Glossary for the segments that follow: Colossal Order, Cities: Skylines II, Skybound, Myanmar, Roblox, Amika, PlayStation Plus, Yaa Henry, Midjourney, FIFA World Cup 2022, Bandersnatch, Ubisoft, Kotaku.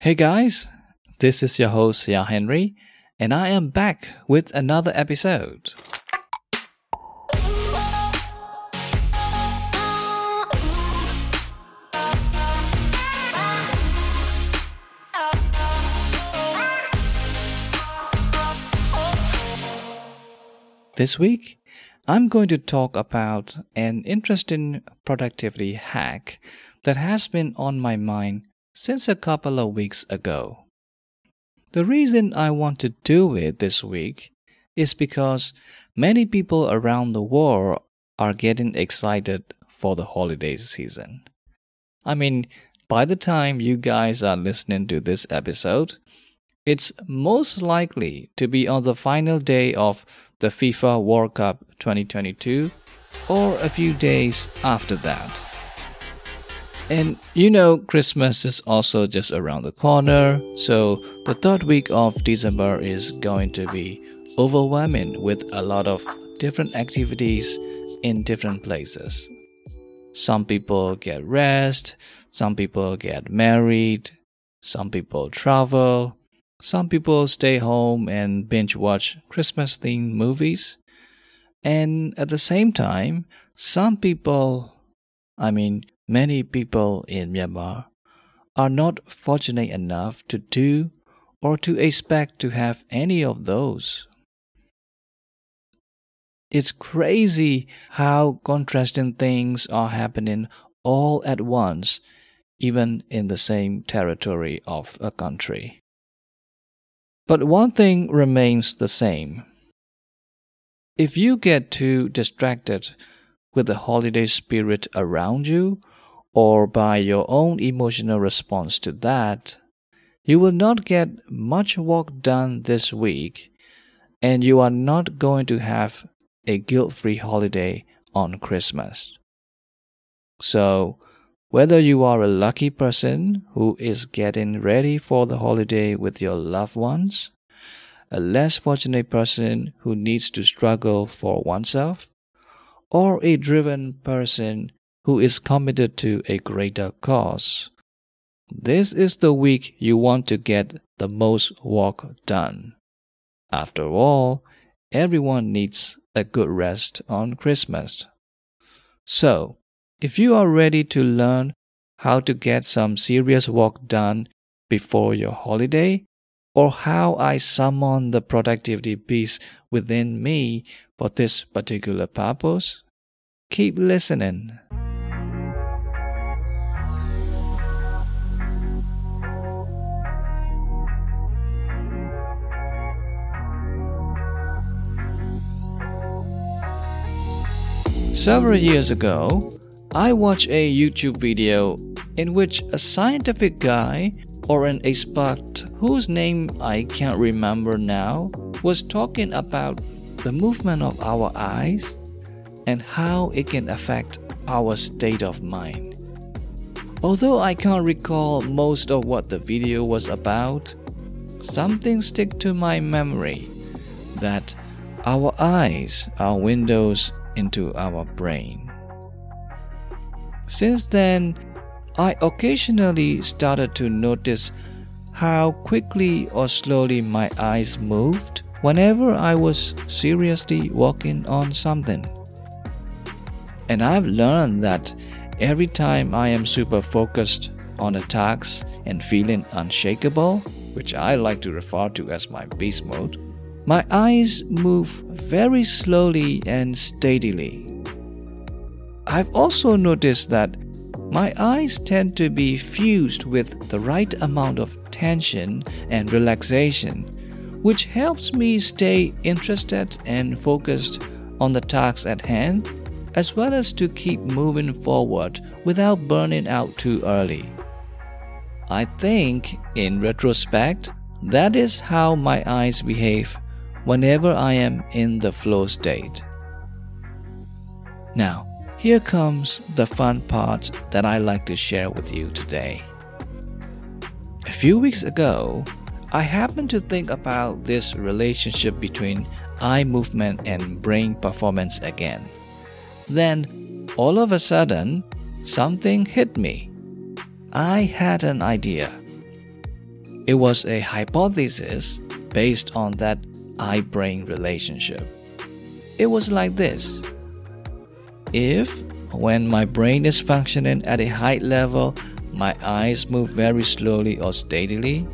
Hey guys, this is your host Yaa Henry, and I am back with another episode. This week, I'm going to talk about an interesting productivity hack that has been on my mind since a couple of weeks ago. The reason I want to do it this week is because many people around the world are getting excited for the holiday season. I mean, by the time you guys are listening to this episode, it's most likely to be on the final day of the FIFA World Cup 2022 or a few days after that. And you know, Christmas is also just around the corner, so the third week of December is going to be overwhelming with a lot of different activities in different places. Some people get rest, some people get married, some people travel, some people stay home and binge watch Christmas-themed movies. And at the same time, many people in Myanmar are not fortunate enough to do or to expect to have any of those. It's crazy how contrasting things are happening all at once, even in the same territory of a country. But one thing remains the same. If you get too distracted with the holiday spirit around you, or by your own emotional response to that, you will not get much work done this week, and you are not going to have a guilt-free holiday on Christmas. So, whether you are a lucky person who is getting ready for the holiday with your loved ones, a less fortunate person who needs to struggle for oneself, or a driven person who is committed to a greater cause, this is the week you want to get the most work done. After all, everyone needs a good rest on Christmas. So, if you are ready to learn how to get some serious work done before your holiday, or how I summon the productivity beast within me for this particular purpose, keep listening. Several years ago, I watched a YouTube video in which a scientific guy or an expert whose name I can't remember now was talking about the movement of our eyes and how it can affect our state of mind. Although I can't recall most of what the video was about, something stick to my memory that our eyes are windows into our brain. Since then, I occasionally started to notice how quickly or slowly my eyes moved whenever I was seriously working on something. And I've learned that every time I am super focused on a task and feeling unshakable, which I like to refer to as my beast mode, my eyes move very slowly and steadily. I've also noticed that my eyes tend to be fused with the right amount of tension and relaxation, which helps me stay interested and focused on the task at hand, as well as to keep moving forward without burning out too early. I think, in retrospect, that is how my eyes behave whenever I am in the flow state. Now, here comes the fun part that I like to share with you today. A few weeks ago, I happened to think about this relationship between eye movement and brain performance again. Then, all of a sudden, something hit me. I had an idea. It was a hypothesis based on that eye-brain relationship. It was like this. If, when my brain is functioning at a high level, my eyes move very slowly or steadily,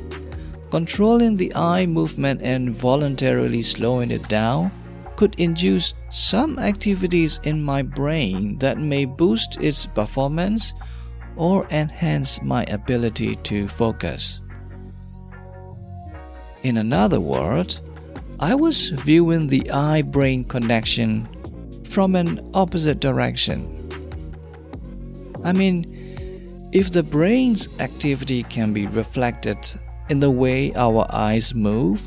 controlling the eye movement and voluntarily slowing it down could induce some activities in my brain that may boost its performance or enhance my ability to focus. In another word, I was viewing the eye-brain connection from an opposite direction. I mean, if the brain's activity can be reflected in the way our eyes move,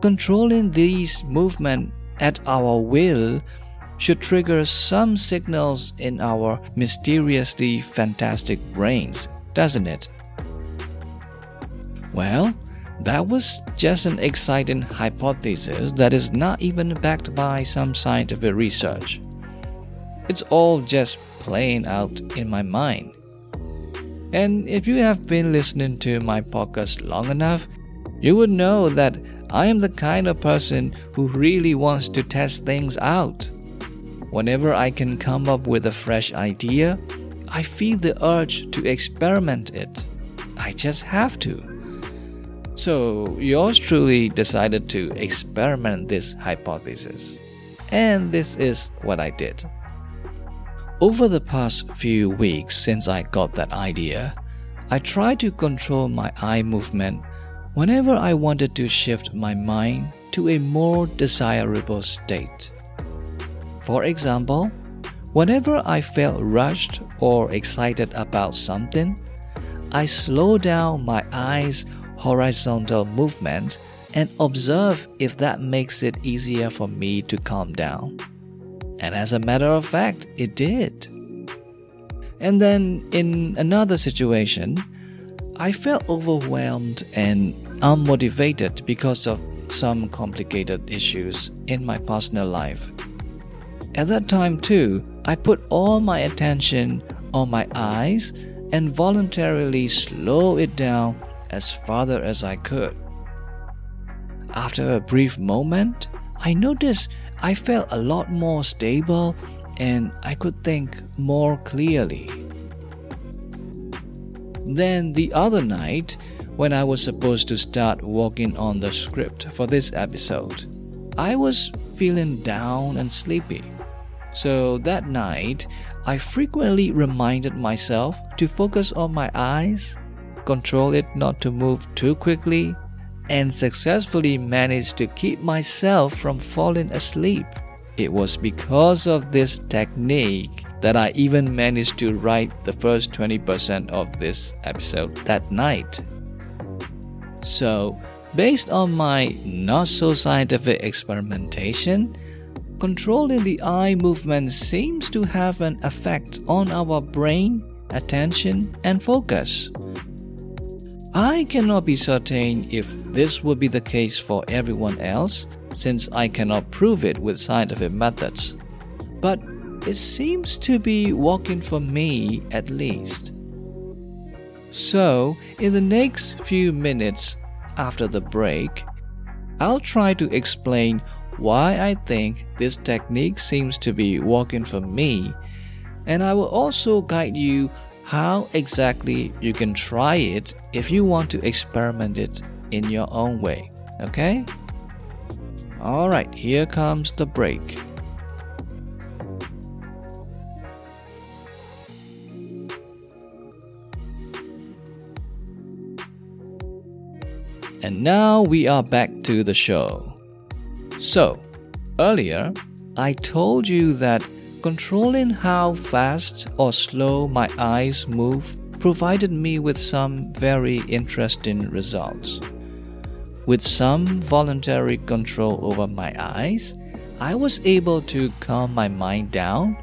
controlling these movements at our will should trigger some signals in our mysteriously fantastic brains, doesn't it? Well, that was just an exciting hypothesis that is not even backed by some scientific research. It's all just playing out in my mind. And if you have been listening to my podcast long enough, you would know that I am the kind of person who really wants to test things out. Whenever I can come up with a fresh idea, I feel the urge to experiment it. I just have to. So, yours truly decided to experiment this hypothesis. And this is what I did. Over the past few weeks since I got that idea, I tried to control my eye movement whenever I wanted to shift my mind to a more desirable state. For example, whenever I felt rushed or excited about something, I slow down my eyes' horizontal movement and observe if that makes it easier for me to calm down. And as a matter of fact, it did. And then in another situation, I felt overwhelmed and unmotivated because of some complicated issues in my personal life. At that time too, I put all my attention on my eyes and voluntarily slow it down as farther as I could. After a brief moment, I noticed I felt a lot more stable and I could think more clearly. Then the other night, when I was supposed to start working on the script for this episode, I was feeling down and sleepy. So that night, I frequently reminded myself to focus on my eyes, control it not to move too quickly, and successfully managed to keep myself from falling asleep. It was because of this technique that I even managed to write the first 20% of this episode that night. So, based on my not-so-scientific experimentation, controlling the eye movement seems to have an effect on our brain, attention, and focus. I cannot be certain if this will be the case for everyone else, since I cannot prove it with scientific methods. But it seems to be working for me at least. So, in the next few minutes after the break, I'll try to explain why I think this technique seems to be working for me, and I will also guide you how exactly you can try it if you want to experiment it in your own way, okay? Alright, here comes the break. And now we are back to the show. So, earlier, I told you that controlling how fast or slow my eyes move provided me with some very interesting results. With some voluntary control over my eyes, I was able to calm my mind down,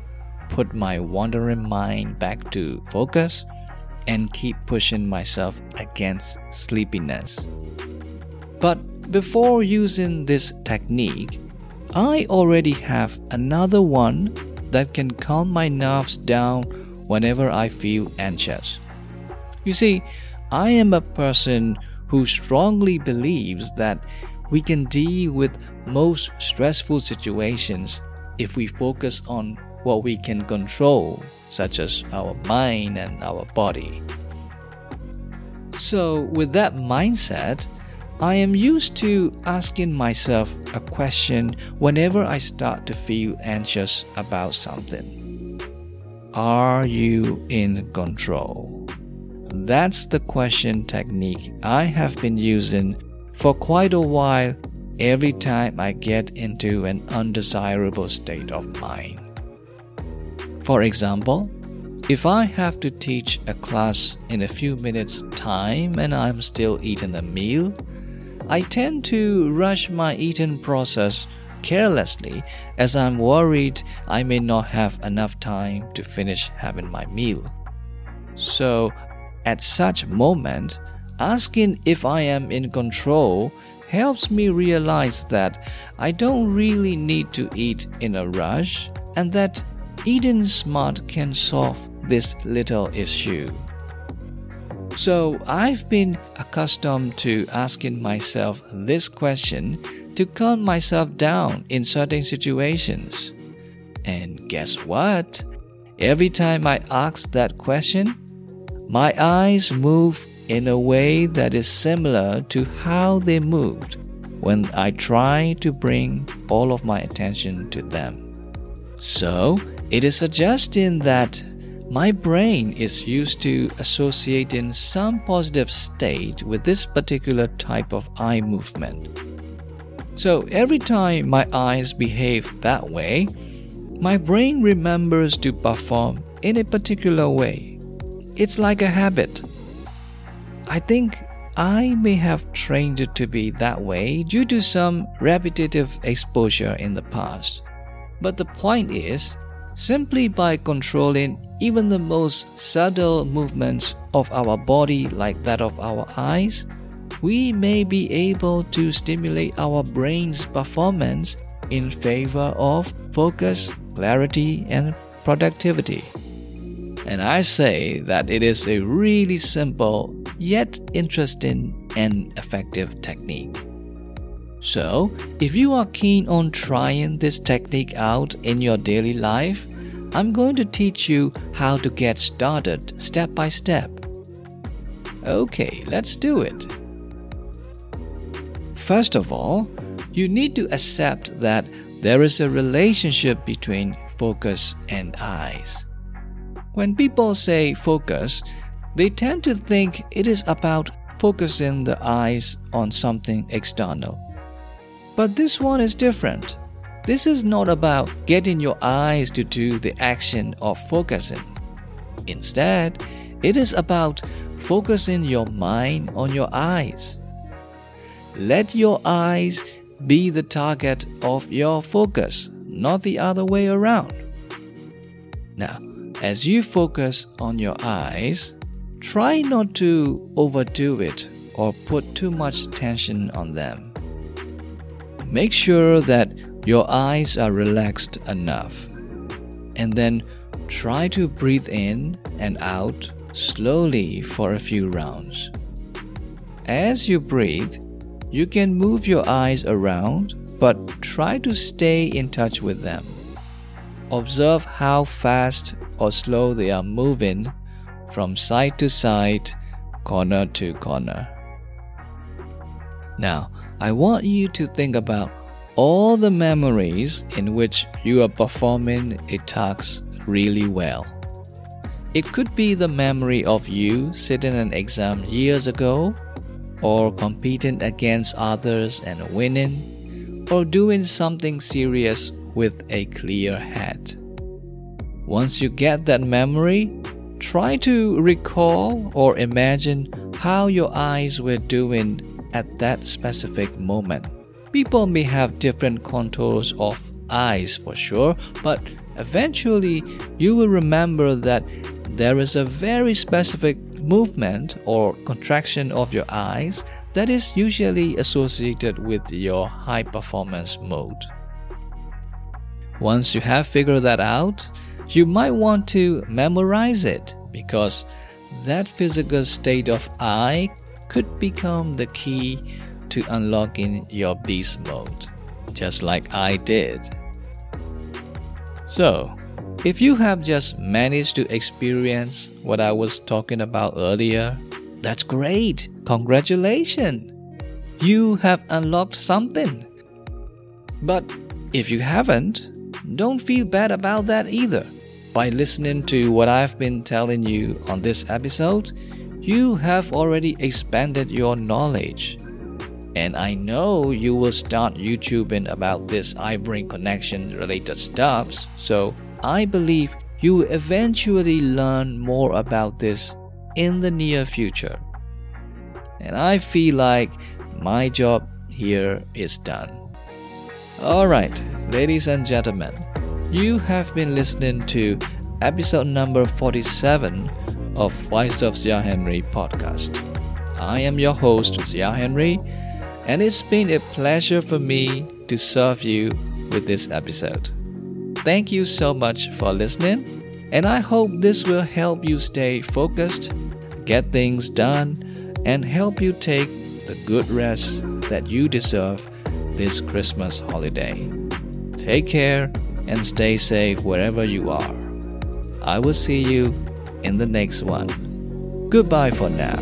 put my wandering mind back to focus, and keep pushing myself against sleepiness. But before using this technique, I already have another one that can calm my nerves down whenever I feel anxious. You see, I am a person who strongly believes that we can deal with most stressful situations if we focus on what we can control, such as our mind and our body. So, with that mindset, I am used to asking myself a question whenever I start to feel anxious about something. Are you in control? That's the question technique I have been using for quite a while every time I get into an undesirable state of mind. For example, if I have to teach a class in a few minutes' time and I'm still eating a meal, I tend to rush my eating process carelessly as I'm worried I may not have enough time to finish having my meal. So, at such moment, asking if I am in control helps me realize that I don't really need to eat in a rush and that eating smart can solve this little issue. So, I've been accustomed to asking myself this question to calm myself down in certain situations. And guess what? Every time I ask that question, my eyes move in a way that is similar to how they moved when I try to bring all of my attention to them. So, it is suggesting that my brain is used to associating some positive state with this particular type of eye movement. So every time my eyes behave that way, my brain remembers to perform in a particular way. It's like a habit. I think I may have trained it to be that way due to some repetitive exposure in the past. But the point is, simply by controlling even the most subtle movements of our body, like that of our eyes, we may be able to stimulate our brain's performance in favor of focus, clarity, and productivity. And I say that it is a really simple yet interesting and effective technique. So, if you are keen on trying this technique out in your daily life, I'm going to teach you how to get started step by step. Okay, let's do it. First of all, you need to accept that there is a relationship between focus and eyes. When people say focus, they tend to think it is about focusing the eyes on something external. But this one is different. This is not about getting your eyes to do the action of focusing. Instead, it is about focusing your mind on your eyes. Let your eyes be the target of your focus, not the other way around. Now, as you focus on your eyes, try not to overdo it or put too much tension on them. Make sure that your eyes are relaxed enough, and then try to breathe in and out slowly for a few rounds. As you breathe, you can move your eyes around, but try to stay in touch with them. Observe how fast or slow they are moving from side to side, corner to corner. Now, I want you to think about all the memories in which you are performing a task really well. It could be the memory of you sitting an exam years ago, or competing against others and winning, or doing something serious with a clear head. Once you get that memory, try to recall or imagine how your eyes were doing at that specific moment. People may have different contours of eyes for sure, but eventually you will remember that there is a very specific movement or contraction of your eyes that is usually associated with your high performance mode. Once you have figured that out, you might want to memorize it because that physical state of eye could become the key to unlocking your beast mode, just like I did. So, if you have just managed to experience what I was talking about earlier, that's great! Congratulations! You have unlocked something. But if you haven't, don't feel bad about that either. By listening to what I've been telling you on this episode, you have already expanded your knowledge. And I know you will start YouTubing about this eye-brain connection related stuff, so I believe you will eventually learn more about this in the near future. And I feel like my job here is done. Alright, ladies and gentlemen, you have been listening to episode number 47 of Voice of Yaa Henry podcast. I am your host, Yaa Henry, and it's been a pleasure for me to serve you with this episode. Thank you so much for listening, and I hope this will help you stay focused, get things done, and help you take the good rest that you deserve this Christmas holiday. Take care and stay safe wherever you are. I will see you in the next one. Goodbye for now.